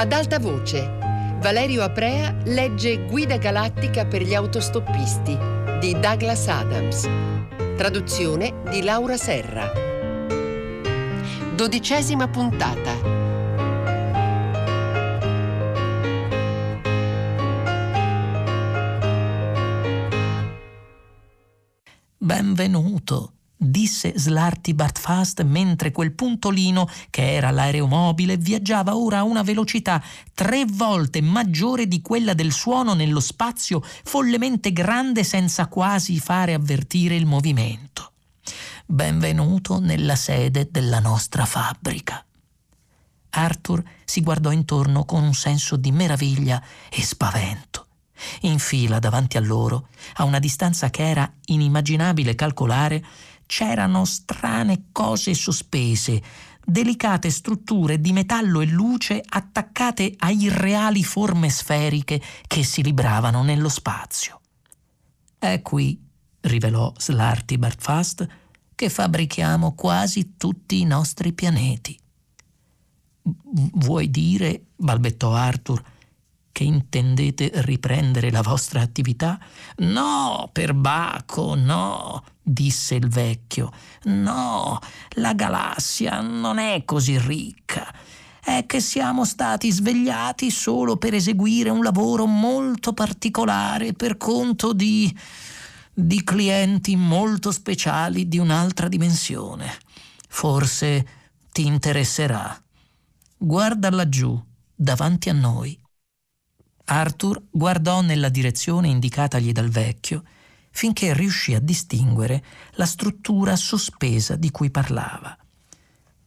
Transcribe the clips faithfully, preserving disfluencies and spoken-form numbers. Ad alta voce, Valerio Aprea legge Guida galattica per gli autostoppisti di Douglas Adams. Traduzione di Laura Serra. Dodicesima puntata. «Benvenuto», disse Slartibartfast, mentre quel puntolino, che era l'aeromobile, viaggiava ora a una velocità tre volte maggiore di quella del suono nello spazio follemente grande senza quasi fare avvertire il movimento. «Benvenuto nella sede della nostra fabbrica». Arthur si guardò intorno con un senso di meraviglia e spavento. In fila davanti a loro, a una distanza che era inimmaginabile calcolare, c'erano strane cose sospese, delicate strutture di metallo e luce attaccate a irreali forme sferiche che si libravano nello spazio. «È qui», rivelò Slartibartfast, «che fabbrichiamo quasi tutti i nostri pianeti». «Vuoi dire», balbettò Arthur, «che intendete riprendere la vostra attività?» «No, perbacco, no», disse il vecchio. «No, la galassia non è così ricca. È che siamo stati svegliati solo per eseguire un lavoro molto particolare per conto di... di clienti molto speciali di un'altra dimensione. Forse ti interesserà. Guarda laggiù, davanti a noi». Arthur guardò nella direzione indicatagli dal vecchio finché riuscì a distinguere la struttura sospesa di cui parlava.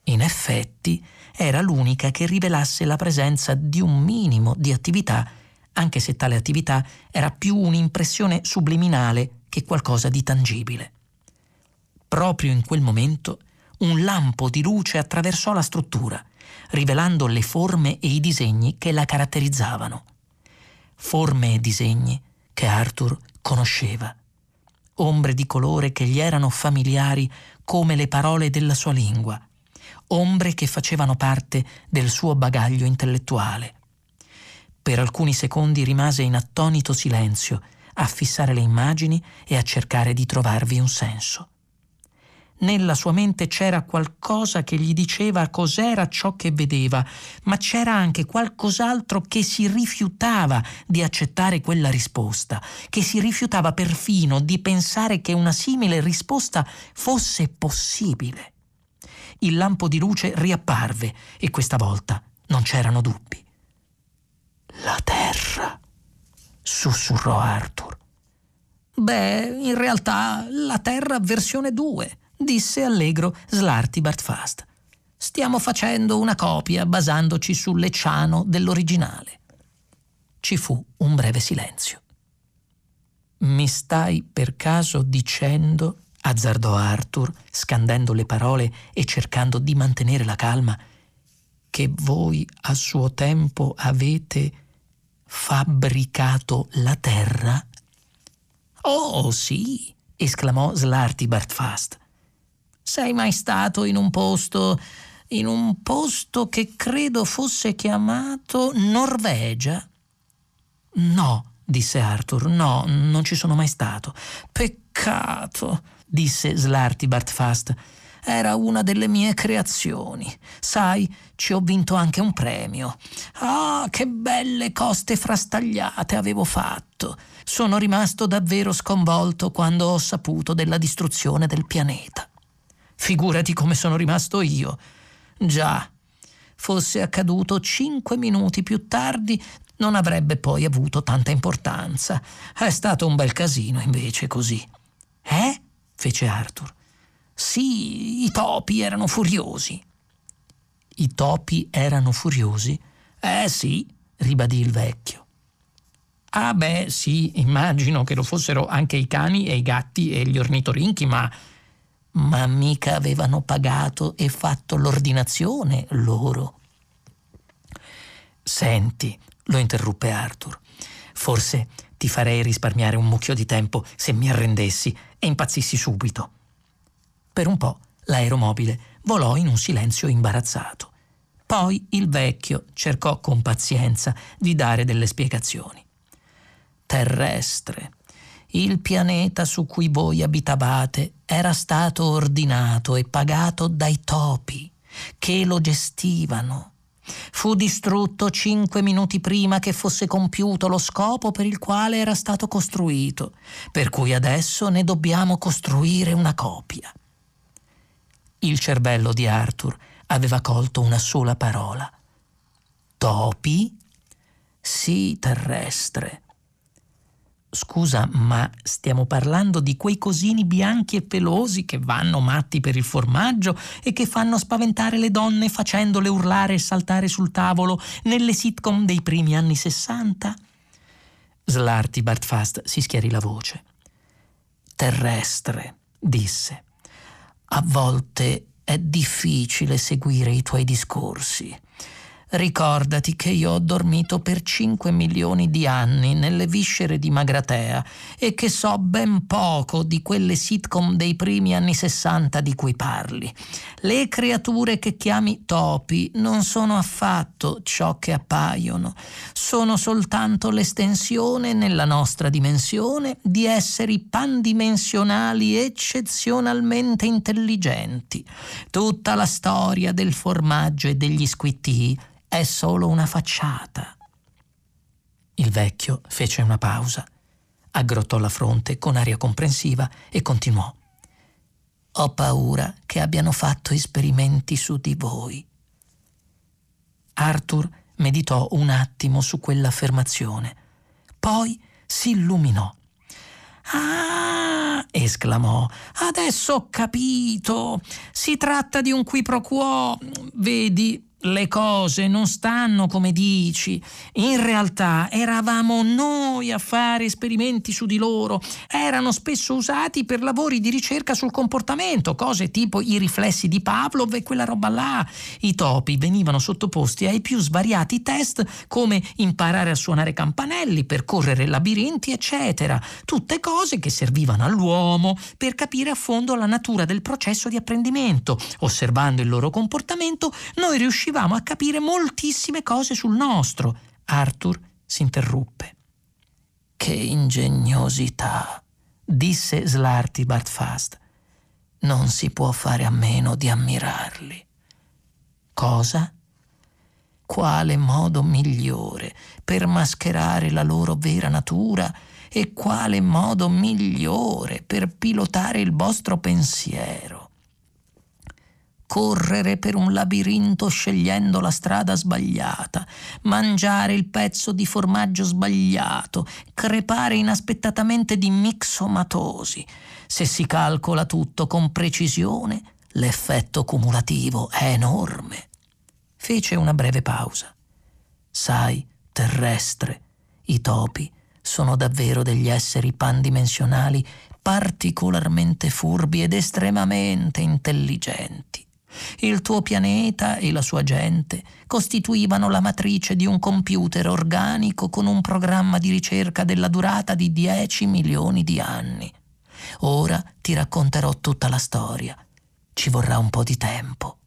In effetti era l'unica che rivelasse la presenza di un minimo di attività, anche se tale attività era più un'impressione subliminale che qualcosa di tangibile. Proprio in quel momento un lampo di luce attraversò la struttura, rivelando le forme e i disegni che la caratterizzavano. Forme e disegni che Arthur conosceva, ombre di colore che gli erano familiari come le parole della sua lingua, ombre che facevano parte del suo bagaglio intellettuale. Per alcuni secondi rimase in attonito silenzio a fissare le immagini e a cercare di trovarvi un senso. Nella sua mente c'era qualcosa che gli diceva cos'era ciò che vedeva, ma c'era anche qualcos'altro che si rifiutava di accettare quella risposta, che si rifiutava perfino di pensare che una simile risposta fosse possibile. Il lampo di luce riapparve e questa volta non c'erano dubbi. «La Terra», sussurrò Arthur. «Beh, in realtà la Terra versione due», disse allegro Slartibartfast. «Stiamo facendo una copia basandoci sull'eciano dell'originale». Ci fu un breve silenzio. «Mi stai per caso dicendo», azzardò Arthur, scandendo le parole e cercando di mantenere la calma, «che voi a suo tempo avete fabbricato la Terra?» «Oh sì», esclamò Slartibartfast. «Sei mai stato in un posto, in un posto che credo fosse chiamato Norvegia?» «No», disse Arthur, «no, non ci sono mai stato». «Peccato», disse Slartibartfast, «era una delle mie creazioni. Sai, ci ho vinto anche un premio. Ah, che belle coste frastagliate avevo fatto. Sono rimasto davvero sconvolto quando ho saputo della distruzione del pianeta. Figurati come sono rimasto io. Già, fosse accaduto cinque minuti più tardi non avrebbe poi avuto tanta importanza. È stato un bel casino invece così». «Eh?» fece Arthur. «Sì, i topi erano furiosi». «I topi erano furiosi?» «Eh sì», ribadì il vecchio. «Ah beh, sì, immagino che lo fossero anche i cani e i gatti e gli ornitorinchi, ma... ma mica avevano pagato e fatto l'ordinazione loro». «Senti», lo interruppe Arthur, «forse ti farei risparmiare un mucchio di tempo se mi arrendessi e impazzissi subito». Per un po' l'aeromobile volò in un silenzio imbarazzato. Poi il vecchio cercò con pazienza di dare delle spiegazioni. Terrestre, il pianeta su cui voi abitavate era stato ordinato e pagato dai topi che lo gestivano. Fu distrutto cinque minuti prima che fosse compiuto lo scopo per il quale era stato costruito, per cui adesso ne dobbiamo costruire una copia. Il cervello di Arthur aveva colto una sola parola. Topi? Sì, terrestre. Scusa, ma stiamo parlando di quei cosini bianchi e pelosi che vanno matti per il formaggio e che fanno spaventare le donne facendole urlare e saltare sul tavolo nelle sitcom dei primi anni sessanta? Slartibartfast si schiarì la voce. Terrestre, disse. A volte è difficile seguire i tuoi discorsi. Ricordati che io ho dormito per cinque milioni di anni nelle viscere di Magrathea e che so ben poco di quelle sitcom dei primi anni sessanta di cui parli. Le creature che chiami topi non sono affatto ciò che appaiono, sono soltanto l'estensione nella nostra dimensione di esseri pandimensionali eccezionalmente intelligenti. Tutta la storia del formaggio e degli squittii è solo una facciata. Il vecchio fece una pausa, aggrottò la fronte con aria comprensiva e continuò. Ho paura che abbiano fatto esperimenti su di voi. Arthur meditò un attimo su quell'affermazione, poi si illuminò. «Ah!» esclamò. «Adesso ho capito! Si tratta di un qui pro quo! Vedi, le cose non stanno come dici. In realtà eravamo noi a fare esperimenti su di loro. Erano spesso usati per lavori di ricerca sul comportamento, cose tipo i riflessi di Pavlov e quella roba là. I topi venivano sottoposti ai più svariati test, come imparare a suonare campanelli, percorrere labirinti, eccetera. Tutte cose che servivano all'uomo per capire a fondo la natura del processo di apprendimento. Osservando il loro comportamento, noi riuscivamo a capire moltissime cose sul nostro. Arthur si interruppe. Che ingegnosità, disse Slartibartfast. Non si può fare a meno di ammirarli. Cosa? Quale modo migliore per mascherare la loro vera natura e quale modo migliore per pilotare il vostro pensiero? Correre per un labirinto scegliendo la strada sbagliata, mangiare il pezzo di formaggio sbagliato, crepare inaspettatamente di mixomatosi. Se si calcola tutto con precisione, l'effetto cumulativo è enorme. Fece una breve pausa. Sai, terrestre, i topi sono davvero degli esseri pandimensionali particolarmente furbi ed estremamente intelligenti. Il tuo pianeta e la sua gente costituivano la matrice di un computer organico con un programma di ricerca della durata di dieci milioni di anni. Ora ti racconterò tutta la storia. Ci vorrà un po' di tempo.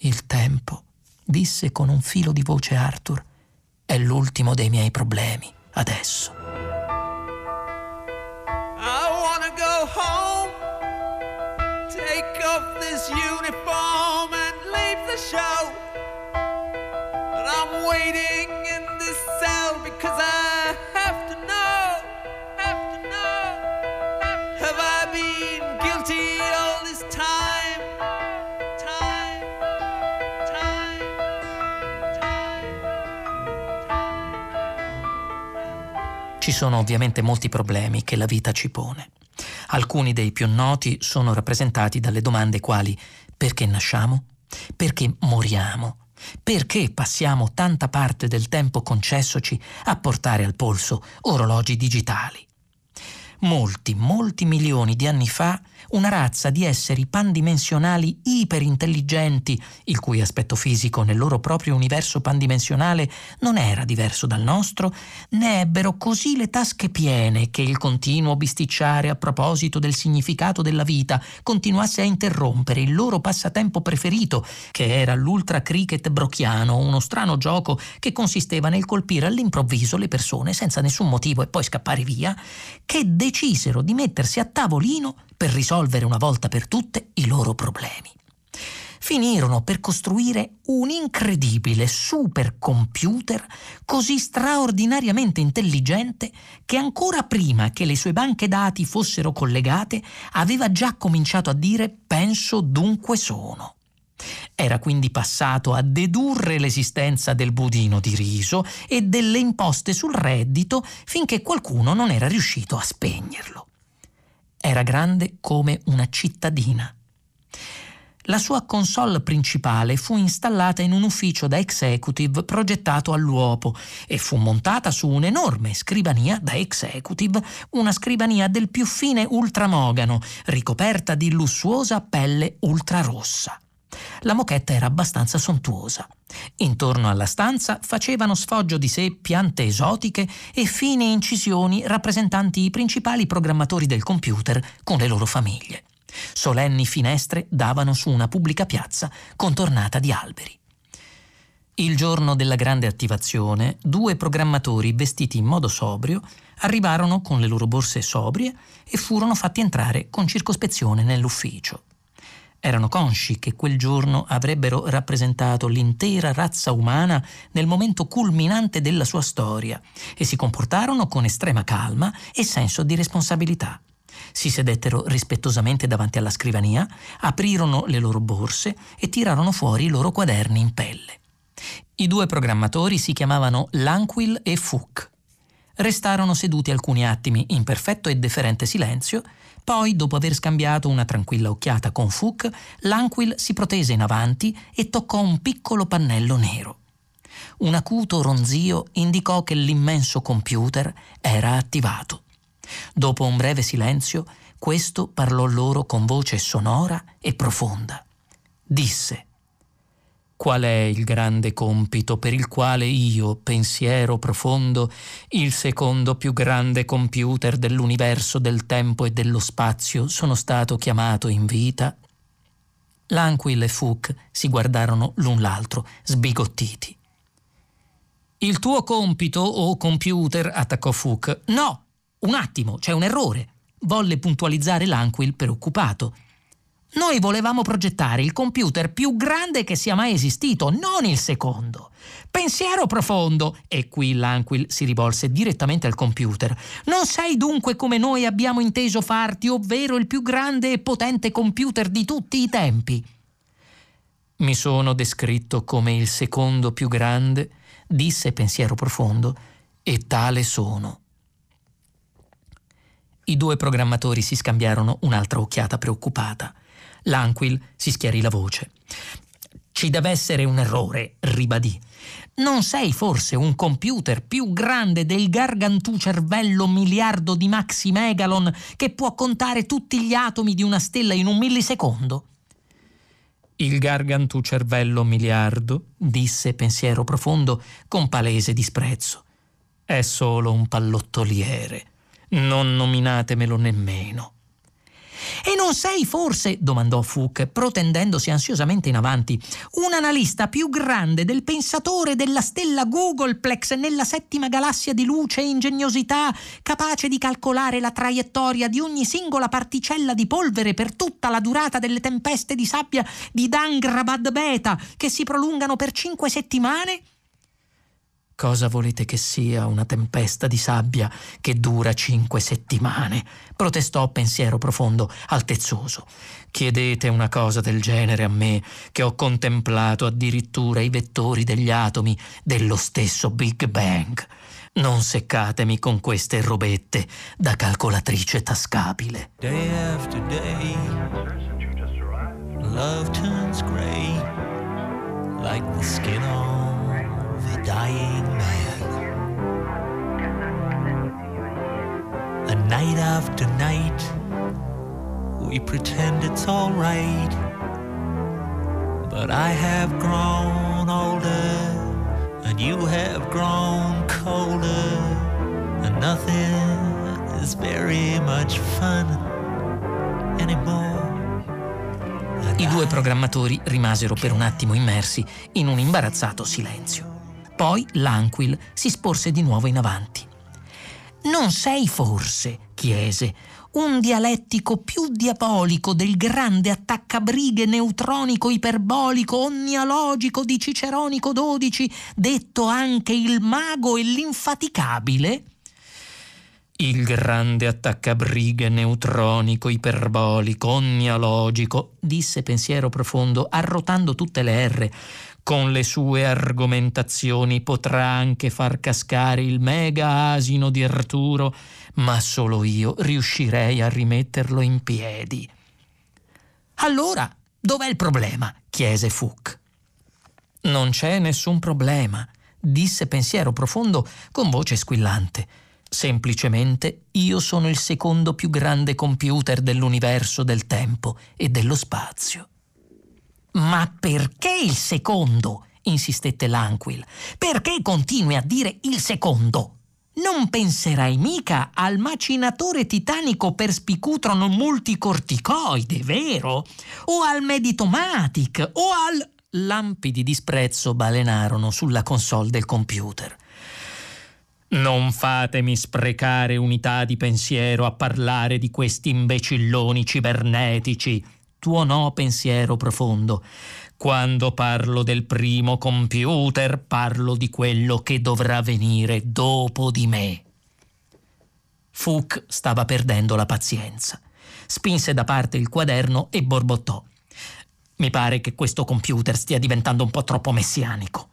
Il tempo, disse con un filo di voce Arthur, è l'ultimo dei miei problemi adesso. I wanna go home. Take off this uniform and leave the show. But I'm waiting in this cell because I have to know, have to know, have, to have I been guilty all this time, time, time, time, time. Ci sono ovviamente molti problemi che la vita ci pone. Alcuni dei più noti sono rappresentati dalle domande quali perché nasciamo, perché moriamo, perché passiamo tanta parte del tempo concessoci a portare al polso orologi digitali. molti, molti milioni di anni fa, una razza di esseri pandimensionali iperintelligenti, il cui aspetto fisico nel loro proprio universo pandimensionale non era diverso dal nostro, ne ebbero così le tasche piene che il continuo bisticciare a proposito del significato della vita continuasse a interrompere il loro passatempo preferito, che era l'ultra cricket brocchiano, uno strano gioco che consisteva nel colpire all'improvviso le persone senza nessun motivo e poi scappare via, che decisero di mettersi a tavolino per risolvere una volta per tutte i loro problemi. Finirono per costruire un incredibile supercomputer così straordinariamente intelligente che ancora prima che le sue banche dati fossero collegate aveva già cominciato a dire «penso dunque sono». Era quindi passato a dedurre l'esistenza del budino di riso e delle imposte sul reddito finché qualcuno non era riuscito a spegnerlo. Era grande come una cittadina. La sua console principale fu installata in un ufficio da executive progettato all'uopo e fu montata su un'enorme scrivania da executive, una scrivania del più fine ultramogano, ricoperta di lussuosa pelle ultrarossa. La moquetta era abbastanza sontuosa. Intorno alla stanza facevano sfoggio di sé piante esotiche e fine incisioni rappresentanti i principali programmatori del computer con le loro famiglie. Solenni finestre davano su una pubblica piazza contornata di alberi. Il giorno della grande attivazione, due programmatori vestiti in modo sobrio arrivarono con le loro borse sobrie e furono fatti entrare con circospezione nell'ufficio. Erano consci che quel giorno avrebbero rappresentato l'intera razza umana nel momento culminante della sua storia e si comportarono con estrema calma e senso di responsabilità. Si sedettero rispettosamente davanti alla scrivania, aprirono le loro borse e tirarono fuori i loro quaderni in pelle. I due programmatori si chiamavano Lunkwill e Fuch. Restarono seduti alcuni attimi in perfetto e deferente silenzio, poi, dopo aver scambiato una tranquilla occhiata con Fuch, Lunkwill si protese in avanti e toccò un piccolo pannello nero. Un acuto ronzio indicò che l'immenso computer era attivato. Dopo un breve silenzio, questo parlò loro con voce sonora e profonda. Disse: «Qual è il grande compito per il quale io, pensiero profondo, il secondo più grande computer dell'universo del tempo e dello spazio, sono stato chiamato in vita?» Lunkwill e Fuch si guardarono l'un l'altro, sbigottiti. «Il tuo compito, o computer», attaccò Fuch. «No! Un attimo, c'è un errore», volle puntualizzare Lunkwill preoccupato. «Noi volevamo progettare il computer più grande che sia mai esistito, non il secondo. Pensiero profondo», e qui Lunkwill si rivolse direttamente al computer, «non sei dunque come noi abbiamo inteso farti, ovvero il più grande e potente computer di tutti i tempi». «Mi sono descritto come il secondo più grande», disse Pensiero profondo, «e tale sono». I due programmatori si scambiarono un'altra occhiata preoccupata. Lunkwill si schiarì la voce. «Ci deve essere un errore», ribadì. «Non sei forse un computer più grande del Gargantù cervello miliardo di Maxi Megalon che può contare tutti gli atomi di una stella in un millisecondo?» «Il Gargantù cervello miliardo», disse Pensiero profondo con palese disprezzo, «è solo un pallottoliere. Non nominatemelo nemmeno». «E non sei forse», domandò Fuch, protendendosi ansiosamente in avanti, «un analista più grande del pensatore della stella Googleplex nella settima galassia di luce e ingegnosità, capace di calcolare la traiettoria di ogni singola particella di polvere per tutta la durata delle tempeste di sabbia di Dangrabad Beta, che si prolungano per cinque settimane?» «Cosa volete che sia una tempesta di sabbia che dura cinque settimane?» protestò Pensiero profondo, altezzoso. «Chiedete una cosa del genere a me, che ho contemplato addirittura i vettori degli atomi dello stesso Big Bang. Non seccatemi con queste robette da calcolatrice tascabile». Day after day, love turns gray, like the skin on the dying man. The night I have tonight. We pretend it's all right, but I have grown older and you have grown colder, and nothing is very much fun anymore. I due programmatori rimasero per un attimo immersi in un imbarazzato silenzio. Poi Lunkwill si sporse di nuovo in avanti. «Non sei forse», chiese, «un dialettico più diabolico del grande attaccabrighe neutronico iperbolico onnialogico di Ciceronico dodicesimo, detto anche il mago e l'infaticabile?» «Il grande attaccabrighe neutronico iperbolico onnialogico», disse Pensiero Profondo, arrotando tutte le R. «Con le sue argomentazioni potrà anche far cascare il mega asino di Arturo, ma solo io riuscirei a rimetterlo in piedi». «Allora, dov'è il problema?» chiese Fuch. «Non c'è nessun problema», disse Pensiero Profondo con voce squillante. «Semplicemente io sono il secondo più grande computer dell'universo del tempo e dello spazio». «Ma perché il secondo?» insistette Lunkwill. «Perché continui a dire il secondo? Non penserai mica al macinatore titanico perspicutron multicorticoide, vero? O al Meditomatic, o al...» Lampi di disprezzo balenarono sulla console del computer. «Non fatemi sprecare unità di pensiero a parlare di questi imbecilloni cibernetici», tuonò Pensiero Profondo. «Quando parlo del primo computer, parlo di quello che dovrà venire dopo di me». Fuch stava perdendo la pazienza. Spinse da parte il quaderno e borbottò. «Mi pare che questo computer stia diventando un po' troppo messianico».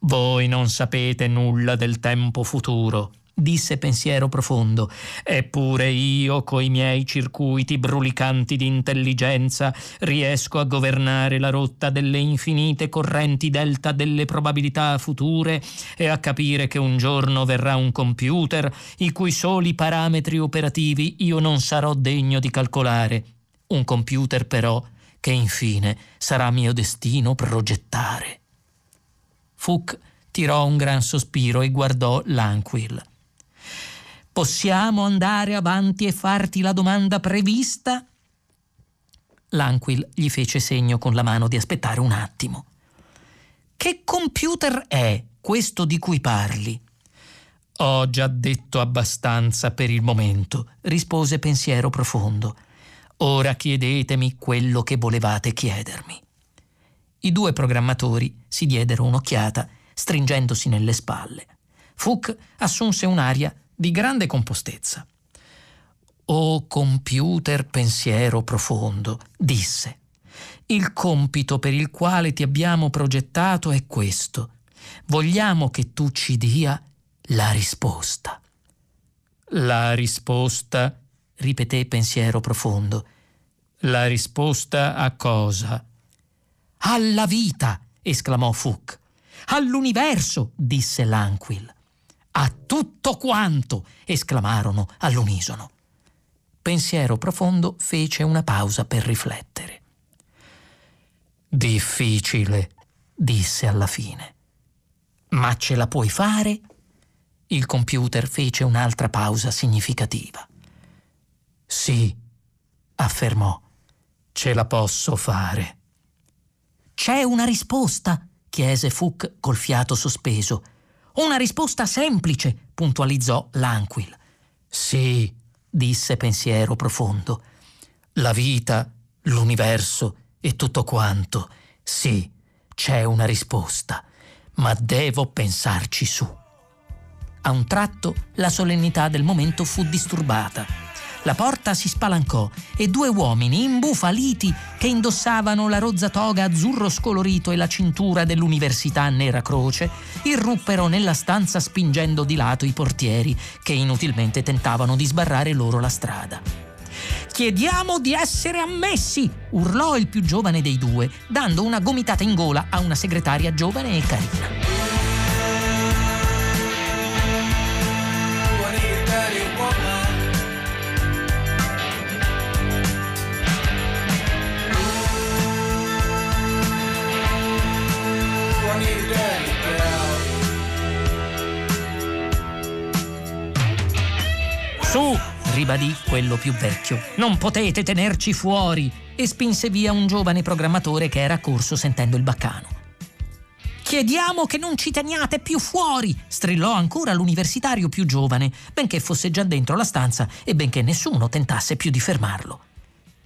«Voi non sapete nulla del tempo futuro», disse Pensiero Profondo, «eppure io, coi miei circuiti brulicanti di intelligenza, riesco a governare la rotta delle infinite correnti delta delle probabilità future e a capire che un giorno verrà un computer i cui soli parametri operativi io non sarò degno di calcolare. Un computer, però, che infine sarà mio destino progettare». Fuch tirò un gran sospiro e guardò Lunkwill. «Possiamo andare avanti e farti la domanda prevista?» Lunkwill gli fece segno con la mano di aspettare un attimo. «Che computer è questo di cui parli?» «Ho già detto abbastanza per il momento», rispose Pensiero Profondo. «Ora chiedetemi quello che volevate chiedermi». I due programmatori si diedero un'occhiata, stringendosi nelle spalle. Fuch assunse un'aria di grande compostezza. «O computer Pensiero Profondo», disse, «il compito per il quale ti abbiamo progettato è questo. Vogliamo che tu ci dia la risposta». «La risposta?» ripeté Pensiero Profondo. «La risposta a cosa?» «Alla vita!» esclamò Fuch. «All'universo!» disse Lunkwill. «A tutto quanto!» esclamarono all'unisono. Pensiero Profondo fece una pausa per riflettere. «Difficile», disse alla fine. «Ma ce la puoi fare?» Il computer fece un'altra pausa significativa. «Sì», affermò, «ce la posso fare». «C'è una risposta?» chiese Fuch col fiato sospeso. «Una risposta semplice», puntualizzò Lunkwill. «Sì», disse Pensiero Profondo. «La vita, l'universo e tutto quanto. Sì, c'è una risposta, ma devo pensarci su». A un tratto la solennità del momento fu disturbata. La porta si spalancò e due uomini imbufaliti che indossavano la rozza toga azzurro scolorito e la cintura dell'università nera croce irruppero nella stanza spingendo di lato i portieri che inutilmente tentavano di sbarrare loro la strada. «Chiediamo di essere ammessi!» urlò il più giovane dei due, dando una gomitata in gola a una segretaria giovane e carina. ribadì quello più vecchio. Non potete tenerci fuori! E spinse via un giovane programmatore che era accorso sentendo il baccano. Chiediamo che non ci teniate più fuori! Strillò ancora l'universitario più giovane, benché fosse già dentro la stanza e benché nessuno tentasse più di fermarlo.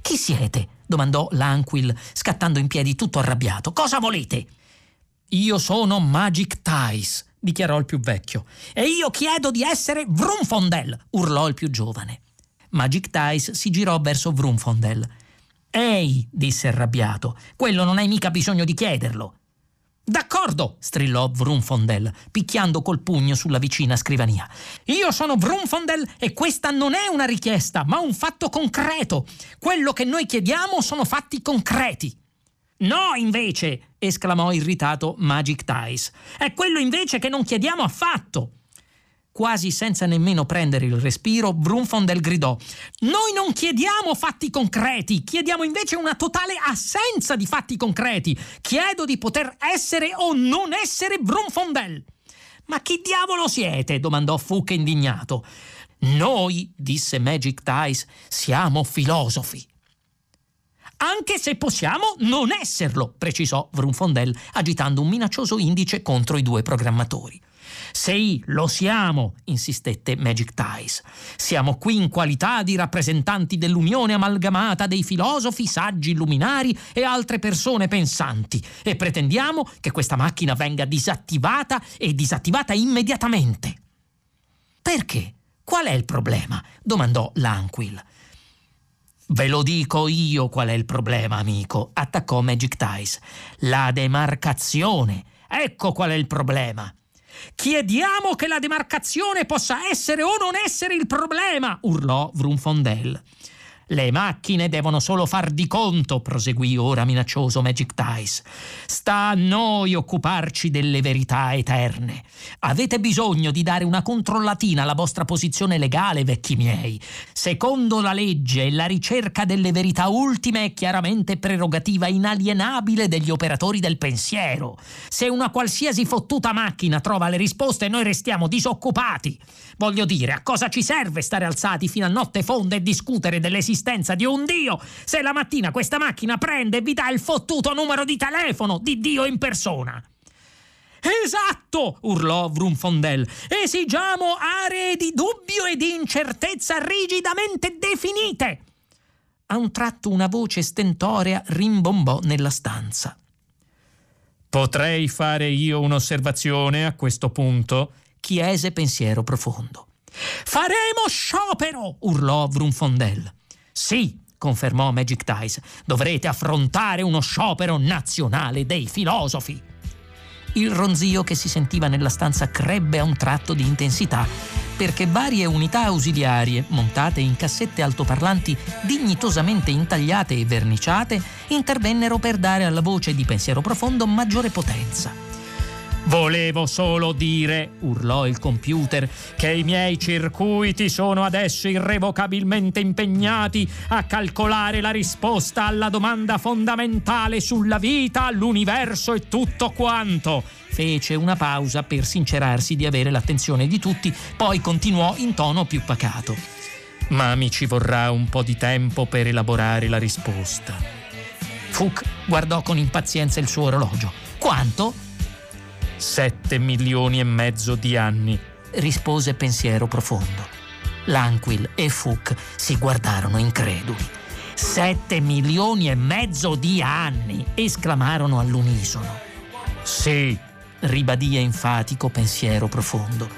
Chi siete? Domandò Lunkwill, scattando in piedi tutto arrabbiato. Cosa volete? Io sono Majikthise, dichiarò il più vecchio. E io chiedo di essere Vroomfondel, urlò il più giovane. Majikthise si girò verso Vroomfondel. Ehi, disse arrabbiato, quello non hai mica bisogno di chiederlo. D'accordo, strillò Vroomfondel, picchiando col pugno sulla vicina scrivania. Io sono Vroomfondel e questa non è una richiesta, ma un fatto concreto. Quello che noi chiediamo sono fatti concreti. No, invece, esclamò irritato Majikthise. È quello invece che non chiediamo affatto. Quasi senza nemmeno prendere il respiro, Vroomfondel gridò: noi non chiediamo fatti concreti, chiediamo invece una totale assenza di fatti concreti. Chiedo di poter essere o non essere Vroomfondel. Ma chi diavolo siete? Domandò Fuch indignato. Noi, disse Majikthise, siamo filosofi. Anche se possiamo non esserlo, precisò Vroomfondel, agitando un minaccioso indice contro i due programmatori. Sì, lo siamo, insistette Majikthise. Siamo qui in qualità di rappresentanti dell'unione amalgamata dei filosofi, saggi, luminari e altre persone pensanti, e pretendiamo che questa macchina venga disattivata e disattivata immediatamente. Perché? Qual è il problema? Domandò Lunkwill. Ve lo dico io qual è il problema, amico, attaccò Majikthise. La demarcazione. Ecco qual è il problema. Chiediamo che la demarcazione possa essere o non essere il problema, urlò Vroomfondel. Le macchine devono solo far di conto, proseguì ora minaccioso Majikthise. Sta a noi occuparci delle verità eterne. Avete bisogno di dare una controllatina alla vostra posizione legale, vecchi miei. Secondo la legge, la ricerca delle verità ultime è chiaramente prerogativa inalienabile degli operatori del pensiero. Se una qualsiasi fottuta macchina trova le risposte, noi restiamo disoccupati. Voglio dire, a cosa ci serve stare alzati fino a notte fonda e discutere dell'esistenza di un Dio, se la mattina questa macchina prende e vi dà il fottuto numero di telefono di Dio in persona? Esatto, urlò Vroomfondel. Esigiamo aree di dubbio e di incertezza rigidamente definite. A un tratto una voce stentorea rimbombò nella stanza. Potrei fare io un'osservazione a questo punto? Chiese Pensiero Profondo. Faremo sciopero, urlò Vroomfondel. Sì, confermò Majikthise, dovrete affrontare uno sciopero nazionale dei filosofi. Il ronzio che si sentiva nella stanza crebbe a un tratto di intensità, perché varie unità ausiliarie, montate in cassette altoparlanti dignitosamente intagliate e verniciate, intervennero per dare alla voce di Pensiero Profondo maggiore potenza. Volevo solo dire, urlò il computer, che i miei circuiti sono adesso irrevocabilmente impegnati a calcolare la risposta alla domanda fondamentale sulla vita, l'universo e tutto quanto. Fece una pausa per sincerarsi di avere l'attenzione di tutti, poi continuò in tono più pacato. Ma mi ci vorrà un po' di tempo per elaborare la risposta. Fuch guardò con impazienza il suo orologio. Quanto? Sette milioni e mezzo di anni, rispose Pensiero Profondo. Lunkwill e Fuch si guardarono increduli. Sette milioni e mezzo di anni, esclamarono all'unisono. Sì, ribadì enfatico Pensiero Profondo.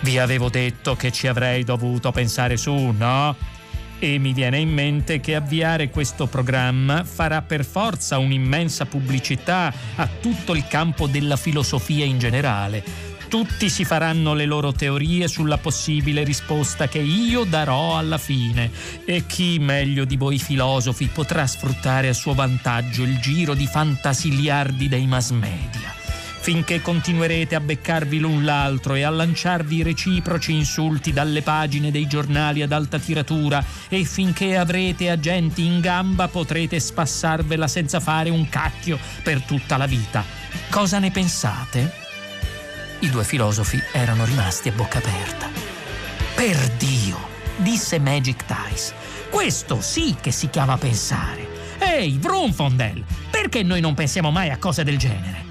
Vi avevo detto che ci avrei dovuto pensare su, no? E mi viene in mente che avviare questo programma farà per forza un'immensa pubblicità a tutto il campo della filosofia in generale. Tutti si faranno le loro teorie sulla possibile risposta che io darò alla fine. E chi meglio di voi filosofi potrà sfruttare a suo vantaggio il giro di fantasiliardi dei mass media? Finché continuerete a beccarvi l'un l'altro e a lanciarvi reciproci insulti dalle pagine dei giornali ad alta tiratura, e finché avrete agenti in gamba, potrete spassarvela senza fare un cacchio per tutta la vita. Cosa ne pensate? I due filosofi erano rimasti a bocca aperta. Per Dio, disse Majikthise. Questo sì che si chiama pensare. Ehi, Vroomfondel, perché noi non pensiamo mai a cose del genere?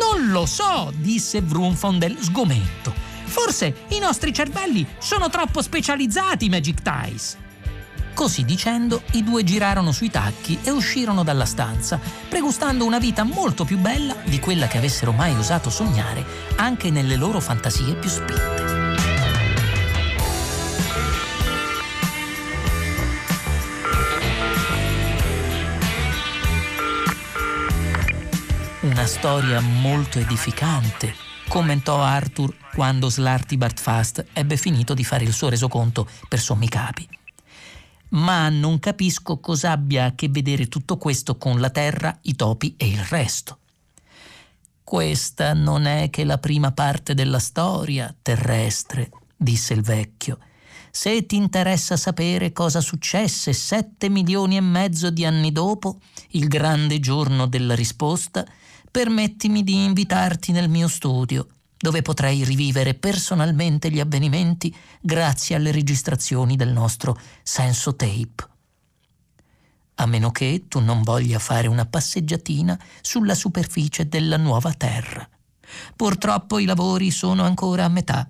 Non lo so, disse Vroomfondel sgomento. Forse i nostri cervelli sono troppo specializzati, Majikthise. Così dicendo, i due girarono sui tacchi e uscirono dalla stanza, pregustando una vita molto più bella di quella che avessero mai osato sognare, anche nelle loro fantasie più spinte. Una storia molto edificante, commentò Arthur quando Slartibartfast ebbe finito di fare il suo resoconto per sommi capi. Ma non capisco cosa abbia a che vedere tutto questo con la terra, i topi e il resto. Questa non è che la prima parte della storia terrestre, disse il vecchio. Se ti interessa sapere cosa successe sette milioni e mezzo di anni dopo, il grande giorno della risposta, permettimi di invitarti nel mio studio, dove potrai rivivere personalmente gli avvenimenti grazie alle registrazioni del nostro senso tape. A meno che tu non voglia fare una passeggiatina sulla superficie della nuova Terra. Purtroppo i lavori sono ancora a metà.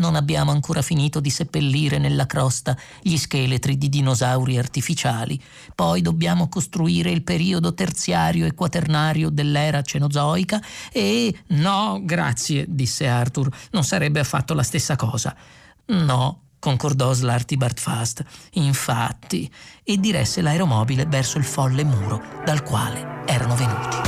Non abbiamo ancora finito di seppellire nella crosta gli scheletri di dinosauri artificiali. Poi dobbiamo costruire il periodo terziario e quaternario dell'era cenozoica e... No, grazie, disse Arthur, non sarebbe affatto la stessa cosa. No, concordò Slartibartfast, infatti, e diresse l'aeromobile verso il folle muro dal quale erano venuti.